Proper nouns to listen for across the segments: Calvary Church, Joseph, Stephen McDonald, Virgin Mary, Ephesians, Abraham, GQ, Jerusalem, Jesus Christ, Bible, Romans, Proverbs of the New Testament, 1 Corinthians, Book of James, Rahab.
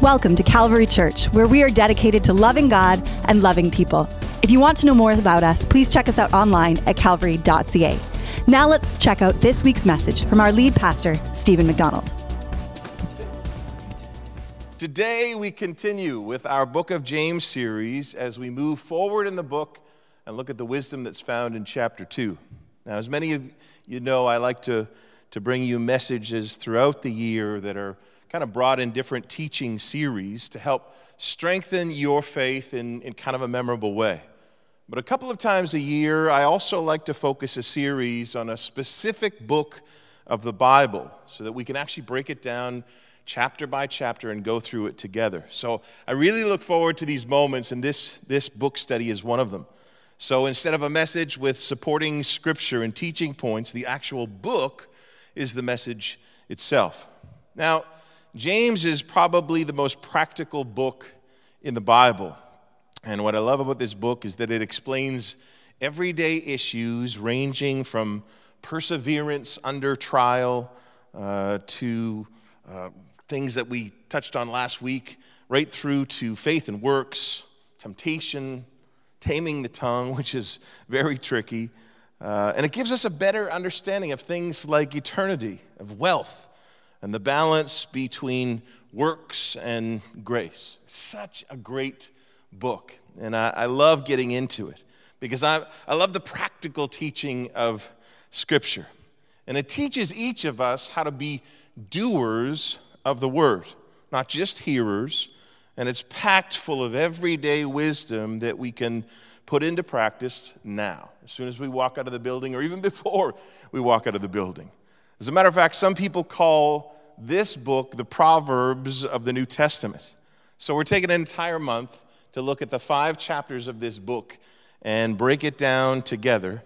Welcome to Calvary Church, where we are dedicated to loving God and loving people. If you want to know more about us, please check us out online at calvary.ca. Now let's check out this week's message from our lead pastor, Stephen McDonald. Today we continue with our Book of James series as we move forward in the book and look at the wisdom that's found in chapter 2. Now, as many of you know, I like to bring you messages throughout the year that are kind of brought in different teaching series to help strengthen your faith in kind of a memorable way. But a couple of times a year, I also like to focus a series on a specific book of the Bible so that we can actually break it down chapter by chapter and go through it together. So I really look forward to these moments, and this book study is one of them. So instead of a message with supporting scripture and teaching points, the actual book is the message itself. Now, James is probably the most practical book in the Bible. And what I love about this book is that it explains everyday issues ranging from perseverance under trial to things that we touched on last week, right through to faith and works, temptation, taming the tongue, which is very tricky. And it gives us a better understanding of things like eternity, of wealth, and the balance between works and grace. Such a great book, and I love getting into it because I love the practical teaching of Scripture. And it teaches each of us how to be doers of the Word, not just hearers, and it's packed full of everyday wisdom that we can put into practice now, as soon as we walk out of the building or even before we walk out of the building. As a matter of fact, some people call this book the Proverbs of the New Testament. So we're taking an entire month to look at the 5 chapters of this book and break it down together.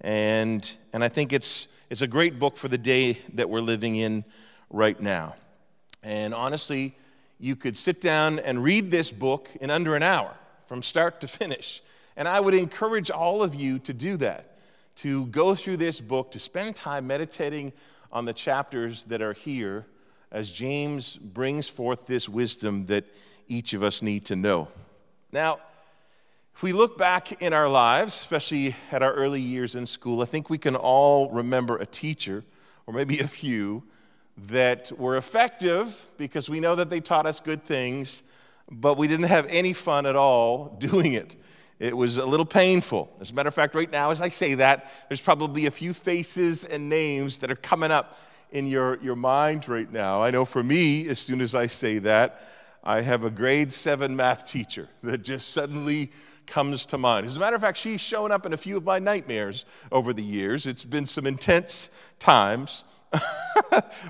And I think it's a great book for the day that we're living in right now. And honestly, you could sit down and read this book in under an hour from start to finish. And I would encourage all of you to do that, to go through this book, to spend time meditating on the chapters that are here as James brings forth this wisdom that each of us need to know. Now, if we look back in our lives, especially at our early years in school, I think we can all remember a teacher, or maybe a few, that were effective because we know that they taught us good things, but we didn't have any fun at all doing it. It was a little painful. As a matter of fact, right now, as I say that, there's probably a few faces and names that are coming up in your mind right now. I know for me, as soon as I say that, I have a grade 7 math teacher that just suddenly comes to mind. As a matter of fact, she's shown up in a few of my nightmares over the years. It's been some intense times.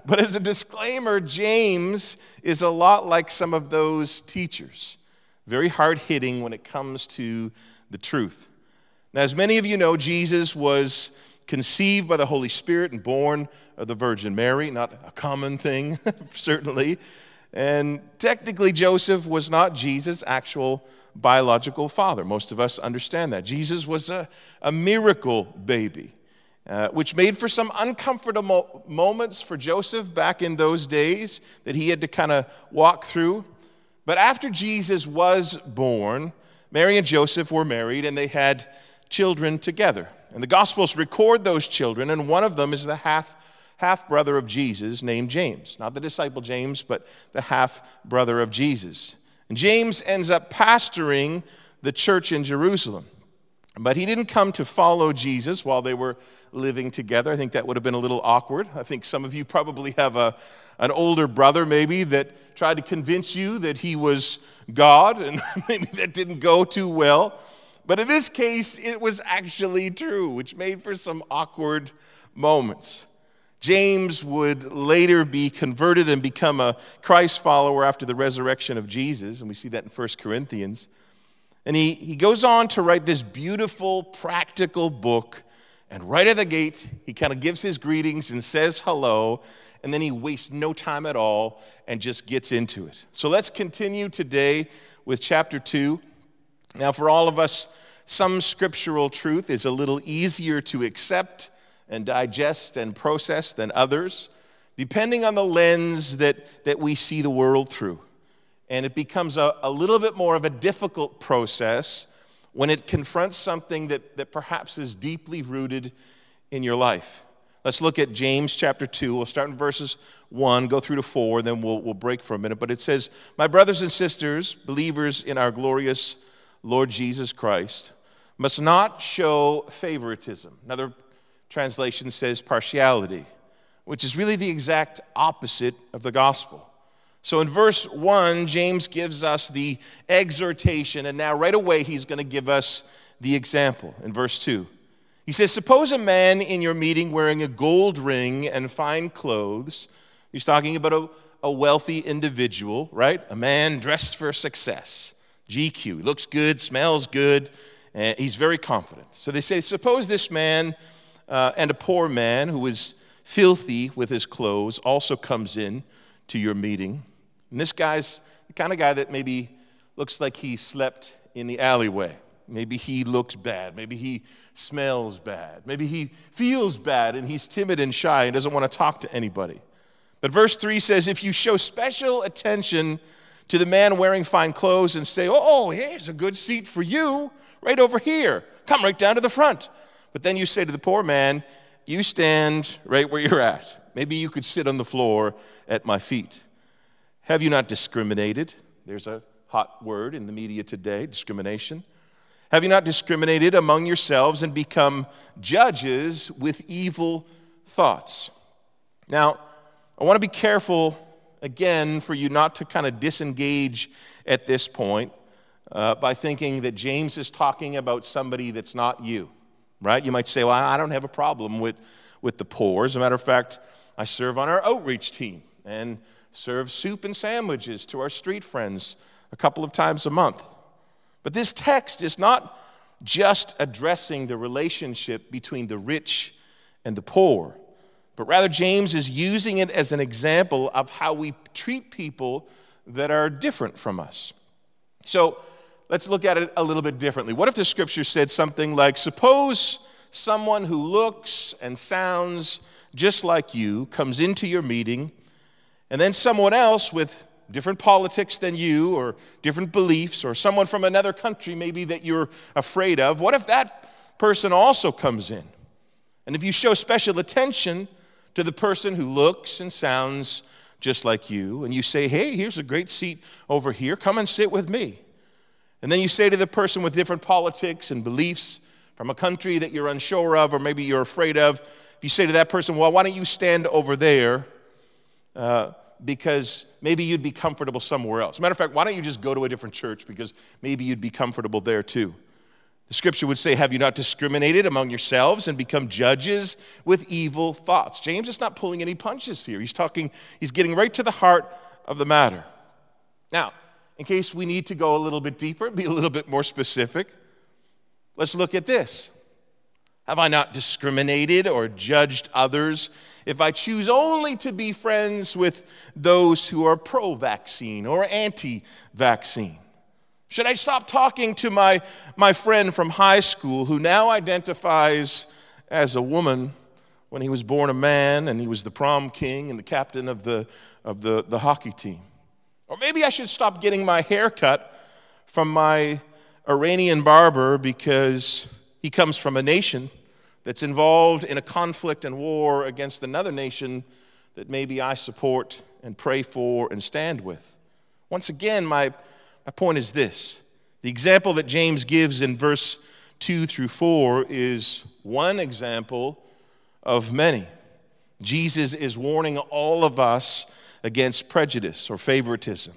But as a disclaimer, James is a lot like some of those teachers. Very hard-hitting when it comes to the truth. Now, as many of you know, Jesus was conceived by the Holy Spirit and born of the Virgin Mary, not a common thing, certainly. And technically, Joseph was not Jesus' actual biological father. Most of us understand that. Jesus was a miracle baby, which made for some uncomfortable moments for Joseph back in those days that he had to kind of walk through. But after Jesus was born, Mary and Joseph were married, and they had children together. And the Gospels record those children, and one of them is the half-brother of Jesus named James. Not the disciple James, but the half-brother of Jesus. And James ends up pastoring the church in Jerusalem. But he didn't come to follow Jesus while they were living together. I think that would have been a little awkward. I think some of you probably have an older brother maybe that tried to convince you that he was God, and maybe that didn't go too well. But in this case, it was actually true, which made for some awkward moments. James would later be converted and become a Christ follower after the resurrection of Jesus, and we see that in 1 Corinthians. And he goes on to write this beautiful, practical book. And right at the gate, he kind of gives his greetings and says hello. And then he wastes no time at all and just gets into it. So let's continue today with chapter 2. Now, for all of us, some scriptural truth is a little easier to accept and digest and process than others, depending on the lens that we see the world through. And it becomes a little bit more of a difficult process when it confronts something that perhaps is deeply rooted in your life. Let's look at James chapter 2. We'll start in verses 1, go through to 4, then we'll break for a minute. But it says, "My brothers and sisters, believers in our glorious Lord Jesus Christ, must not show favoritism." Another translation says partiality, which is really the exact opposite of the gospel. So in verse 1, James gives us the exhortation, and now right away he's going to give us the example in verse 2. He says, "Suppose a man in your meeting wearing a gold ring and fine clothes." He's talking about a wealthy individual, right? A man dressed for success. GQ. He looks good, smells good, and he's very confident. So they say, "Suppose this man and a poor man who is filthy with his clothes also comes in to your meeting." And this guy's the kind of guy that maybe looks like he slept in the alleyway. Maybe he looks bad. Maybe he smells bad. Maybe he feels bad and he's timid and shy and doesn't want to talk to anybody. But verse 3 says, "If you show special attention to the man wearing fine clothes and say, 'Oh, here's a good seat for you, right over here. Come right down to the front.' But then you say to the poor man, 'You stand right where you're at. Maybe you could sit on the floor at my feet.' Have you not discriminated?" There's a hot word in the media today, discrimination. "Have you not discriminated among yourselves and become judges with evil thoughts?" Now, I want to be careful, again, for you not to kind of disengage at this point by thinking that James is talking about somebody that's not you, right? You might say, "Well, I don't have a problem with the poor. As a matter of fact, I serve on our outreach team and serve soup and sandwiches to our street friends a couple of times a month." But this text is not just addressing the relationship between the rich and the poor, but rather James is using it as an example of how we treat people that are different from us. So let's look at it a little bit differently. What if the scripture said something like, "Suppose someone who looks and sounds just like you comes into your meeting, and then someone else with different politics than you, or different beliefs, or someone from another country maybe that you're afraid of. What if that person also comes in? And if you show special attention to the person who looks and sounds just like you, and you say, 'Hey, here's a great seat over here. Come and sit with me.' And then you say to the person with different politics and beliefs from a country that you're unsure of, or maybe you're afraid of, if you say to that person, 'Well, why don't you stand over there, because maybe you'd be comfortable somewhere else. Matter of fact, why don't you just go to a different church because maybe you'd be comfortable there too?' The scripture would say, 'Have you not discriminated among yourselves and become judges with evil thoughts?'" James is not pulling any punches here. He's getting right to the heart of the matter. Now, in case we need to go a little bit deeper, be a little bit more specific, let's look at this. "Have I not discriminated or judged others if I choose only to be friends with those who are pro-vaccine or anti-vaccine? Should I stop talking to my friend from high school who now identifies as a woman when he was born a man and he was the prom king and the captain of the hockey team? Or maybe I should stop getting my hair cut from my Iranian barber because he comes from a nation that's involved in a conflict and war against another nation that maybe I support and pray for and stand with.'" Once again, my point is this. The example that James gives in verse 2 through 4 is one example of many. Jesus is warning all of us against prejudice or favoritism.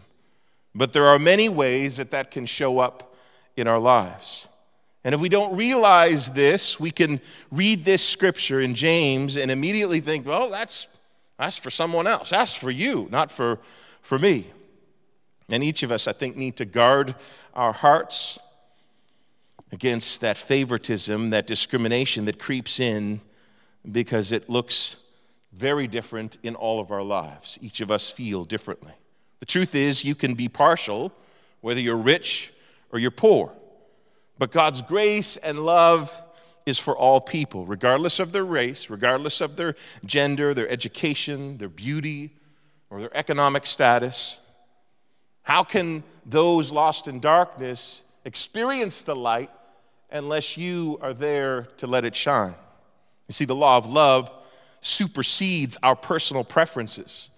But there are many ways that can show up in our lives. And if we don't realize this, we can read this scripture in James and immediately think, "Well, that's for someone else. That's for you, not for me." And each of us, I think, need to guard our hearts against that favoritism, that discrimination that creeps in, because it looks very different in all of our lives. Each of us feel differently. The truth is, you can be partial, whether you're rich or you're poor. But God's grace and love is for all people, regardless of their race, regardless of their gender, their education, their beauty, or their economic status. How can those lost in darkness experience the light unless you are there to let it shine? You see, the law of love supersedes our personal preferences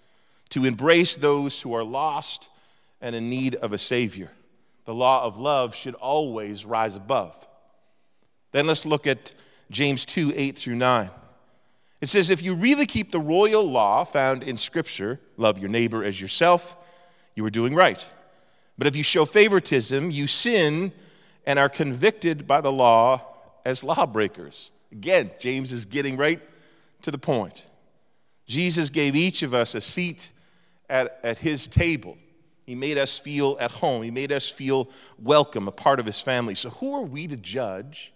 to embrace those who are lost and in need of a Savior. The law of love should always rise above. Then let's look at James 2, 8 through 9. It says, if you really keep the royal law found in Scripture, love your neighbor as yourself, you are doing right. But if you show favoritism, you sin and are convicted by the law as lawbreakers. Again, James is getting right to the point. Jesus gave each of us a seat at his table. He made us feel at home. He made us feel welcome, a part of his family. So who are we to judge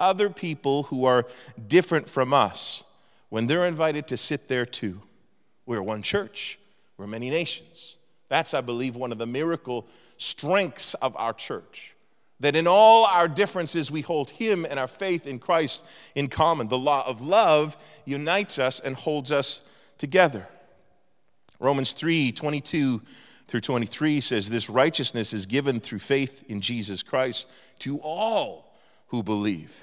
other people who are different from us when they're invited to sit there too? We're one church. We're many nations. That's, I believe, one of the miracle strengths of our church, that in all our differences, we hold him and our faith in Christ in common. The law of love unites us and holds us together. Romans 3, 22 through 23 says, this righteousness is given through faith in Jesus Christ to all who believe.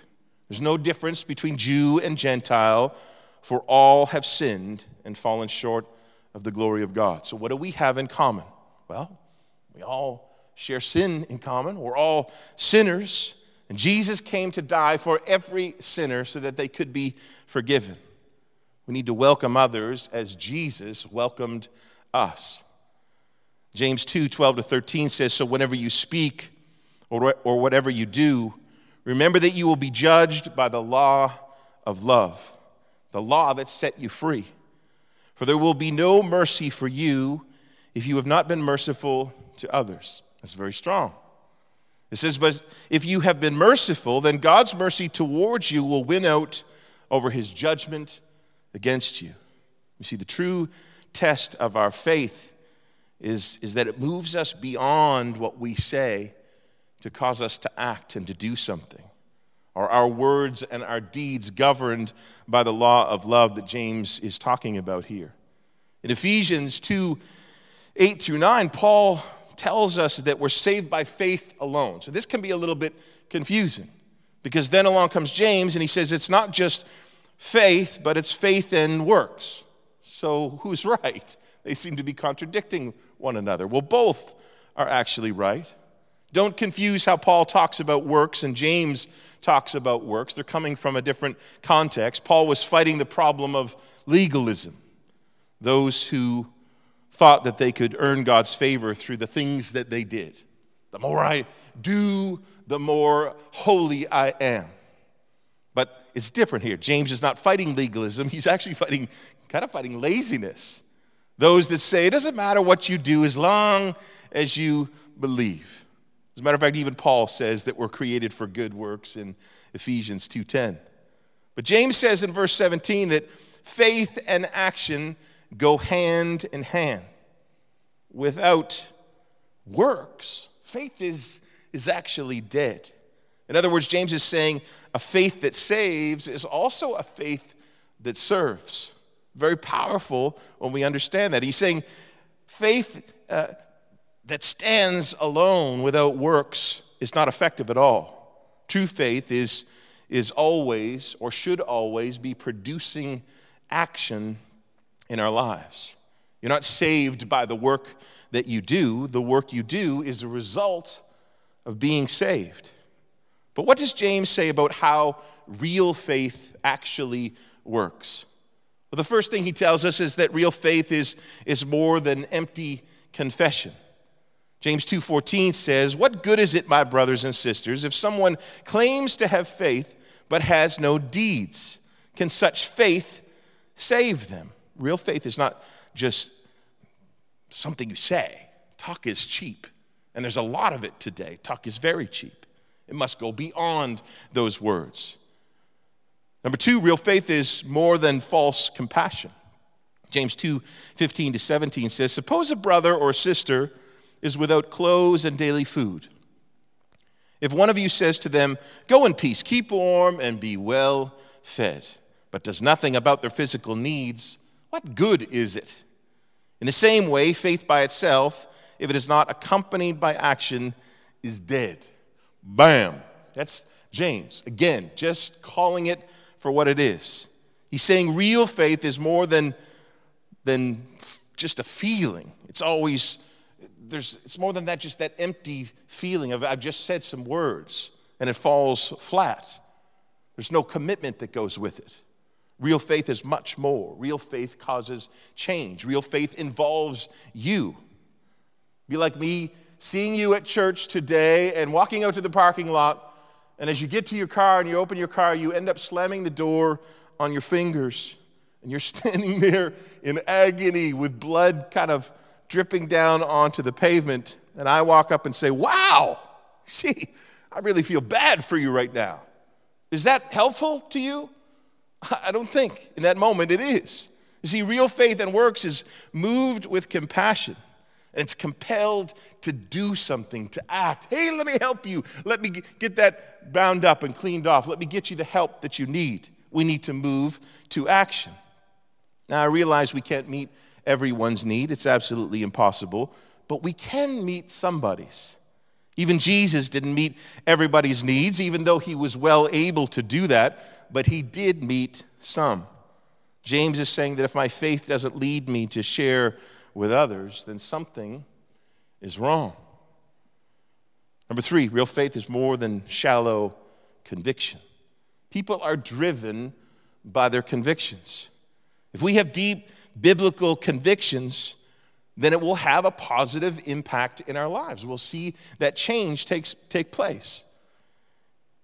There's no difference between Jew and Gentile, for all have sinned and fallen short of the glory of God. So what do we have in common? Well, we all share sin in common. We're all sinners, and Jesus came to die for every sinner so that they could be forgiven. We need to welcome others as Jesus welcomed us. James 2, 12 to 13 says, so whenever you speak or whatever you do, remember that you will be judged by the law of love, the law that set you free. For there will be no mercy for you if you have not been merciful to others. That's very strong. It says, but if you have been merciful, then God's mercy towards you will win out over his judgment against you. You see, the true test of our faith is that it moves us beyond what we say to cause us to act and to do something. Are our words and our deeds governed by the law of love that James is talking about here? In Ephesians 2, 8 through 9, Paul tells us that we're saved by faith alone. So this can be a little bit confusing, because then along comes James and he says it's not just faith, but it's faith and works. So who's right? They seem to be contradicting one another. Well, both are actually right. Don't confuse how Paul talks about works and James talks about works. They're coming from a different context. Paul was fighting the problem of legalism, those who thought that they could earn God's favor through the things that they did. The more I do, the more holy I am. But it's different here. James is not fighting legalism. He's actually fighting laziness. Those that say it doesn't matter what you do as long as you believe. As a matter of fact, even Paul says that we're created for good works in Ephesians 2:10. But James says in verse 17 that faith and action go hand in hand. Without works, faith is actually dead. In other words, James is saying a faith that saves is also a faith that serves. Very powerful when we understand that. He's saying faith that stands alone without works is not effective at all. True faith is always or should always be producing action in our lives. You're not saved by the work that you do. The work you do is a result of being saved. But what does James say about how real faith actually works? Well, the first thing he tells us is that real faith is more than empty confession. James 2:14 says, what good is it, my brothers and sisters, if someone claims to have faith but has no deeds? Can such faith save them? Real faith is not just something you say. Talk is cheap, and there's a lot of it today. Talk is very cheap. It must go beyond those words. Number two, real faith is more than false compassion. James 2:15 to 17 says, suppose a brother or sister is without clothes and daily food. If one of you says to them, go in peace, keep warm, and be well fed, but does nothing about their physical needs, what good is it? In the same way, faith by itself, if it is not accompanied by action, is dead. Bam. That's James. Again, just calling it for what it is. He's saying real faith is more than just a feeling. It's always, it's more than that, just that empty feeling of I've just said some words and it falls flat. There's no commitment that goes with it. Real faith is much more. Real faith causes change. Real faith involves you. Be like me seeing you at church today and walking out to the parking lot, and as you get to your car and you open your car, you end up slamming the door on your fingers, and you're standing there in agony with blood kind of dripping down onto the pavement, and I walk up and say, wow, see, I really feel bad for you right now. Is that helpful to you? I don't think in that moment it is. You see, real faith and works is moved with compassion, and it's compelled to do something, to act. Hey, let me help you. Let me get that bound up and cleaned off. Let me get you the help that you need. We need to move to action. Now, I realize we can't meet everyone's need. It's absolutely impossible, but we can meet somebody's. Even Jesus didn't meet everybody's needs, even though he was well able to do that, but he did meet some. James is saying that if my faith doesn't lead me to share with others, then something is wrong. Number three, real faith is more than shallow conviction. People are driven by their convictions. If we have deep biblical convictions, then it will have a positive impact in our lives. We'll see that change take place.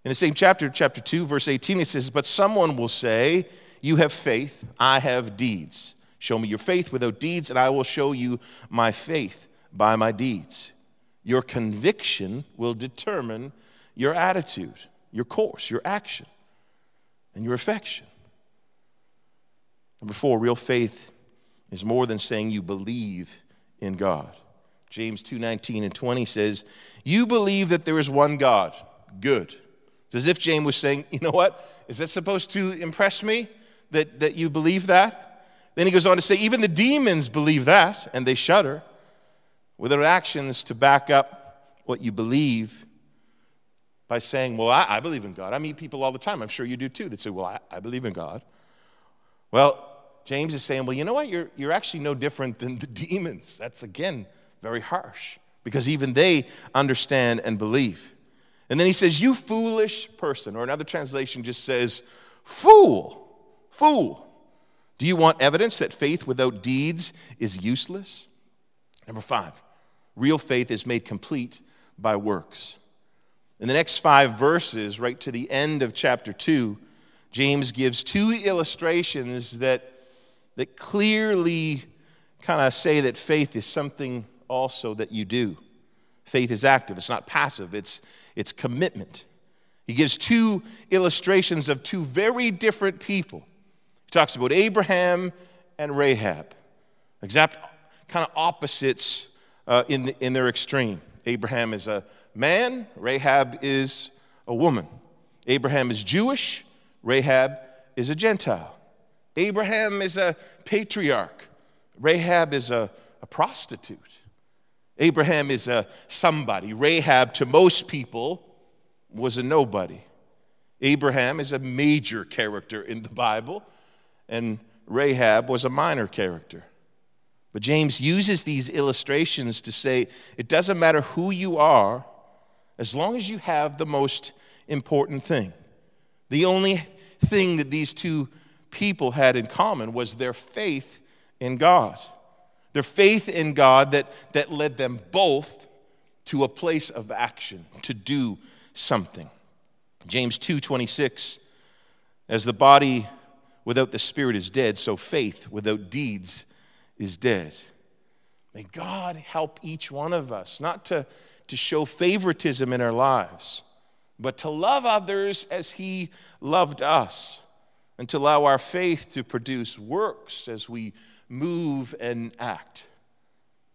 In the same chapter, chapter 2, verse 18, it says, but someone will say, you have faith, I have deeds. Show me your faith without deeds, and I will show you my faith by my deeds. Your conviction will determine your attitude, your course, your action, and your affection. Number four, real faith is more than saying you believe in God. James 2:19 and 20 says, you believe that there is one God. Good. It's as if James was saying, you know what? Is that supposed to impress me that you believe that? Then he goes on to say, even the demons believe that, and they shudder. Without actions to back up what you believe by saying, well, I believe in God. I meet people all the time, I'm sure you do too, that say, well, I believe in God. Well, James is saying, well, you know what? You're actually no different than the demons. That's, again, very harsh, because even they understand and believe. And then he says, you foolish person, or another translation just says, fool. Do you want evidence that faith without deeds is useless? Number five, real faith is made complete by works. In the next five verses, right to the end of chapter 2, James gives two illustrations that clearly kind of say that faith is something also that you do. Faith is active. It's not passive. It's commitment. He gives two illustrations of two very different people. He talks about Abraham and Rahab, exact kind of opposites in their extreme. Abraham is a man. Rahab is a woman. Abraham is Jewish. Rahab is a Gentile. Abraham is a patriarch. Rahab is a prostitute. Abraham is a somebody. Rahab, to most people, was a nobody. Abraham is a major character in the Bible, and Rahab was a minor character. But James uses these illustrations to say it doesn't matter who you are as long as you have the most important thing. The only thing that these two people had in common was their faith in God. Their faith in God that led them both to a place of action, to do something. James 2:26, as the body without the spirit is dead, so faith without deeds is dead. May God help each one of us not to show favoritism in our lives, but to love others as he loved us, and to allow our faith to produce works as we move and act.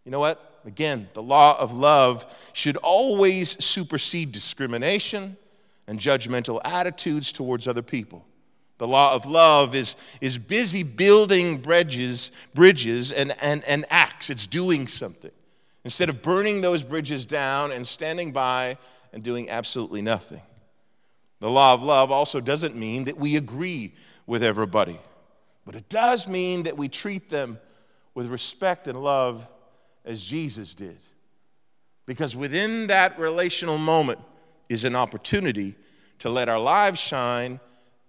You know what? Again, the law of love should always supersede discrimination and judgmental attitudes towards other people. The law of love is busy building bridges and acts. It's doing something. instead of burning those bridges down and standing by and doing absolutely nothing. The law of love also doesn't mean that we agree with everybody, but it does mean that we treat them with respect and love as Jesus did. Because within that relational moment is an opportunity to let our lives shine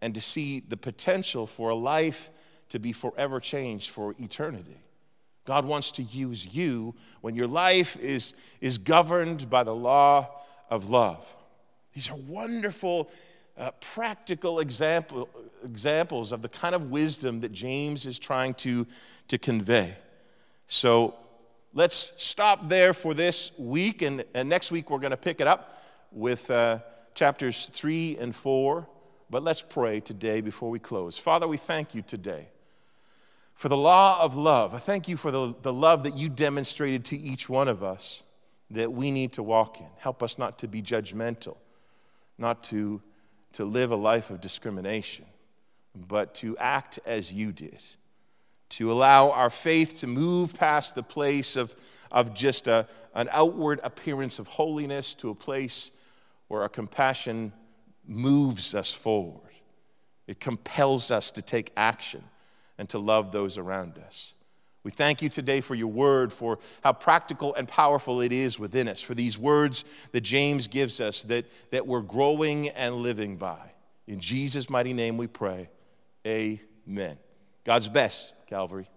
and to see the potential for a life to be forever changed for eternity. God wants to use you when your life is governed by the law of love. These are wonderful, practical examples of the kind of wisdom that James is trying to convey. So let's stop there for this week, and next week we're going to pick it up with chapters 3 and 4. But let's pray today before we close. Father, we thank you today for the law of love. I thank you for the love that you demonstrated to each one of us that we need to walk in. Help us not to be judgmental, not to live a life of discrimination, but to act as you did, to allow our faith to move past the place of just an outward appearance of holiness to a place where our compassion moves us forward. It compels us to take action and to love those around us. We thank you today for your word, for how practical and powerful it is within us, for these words that James gives us that we're growing and living by. In Jesus' mighty name we pray. Amen. God's best, Calvary.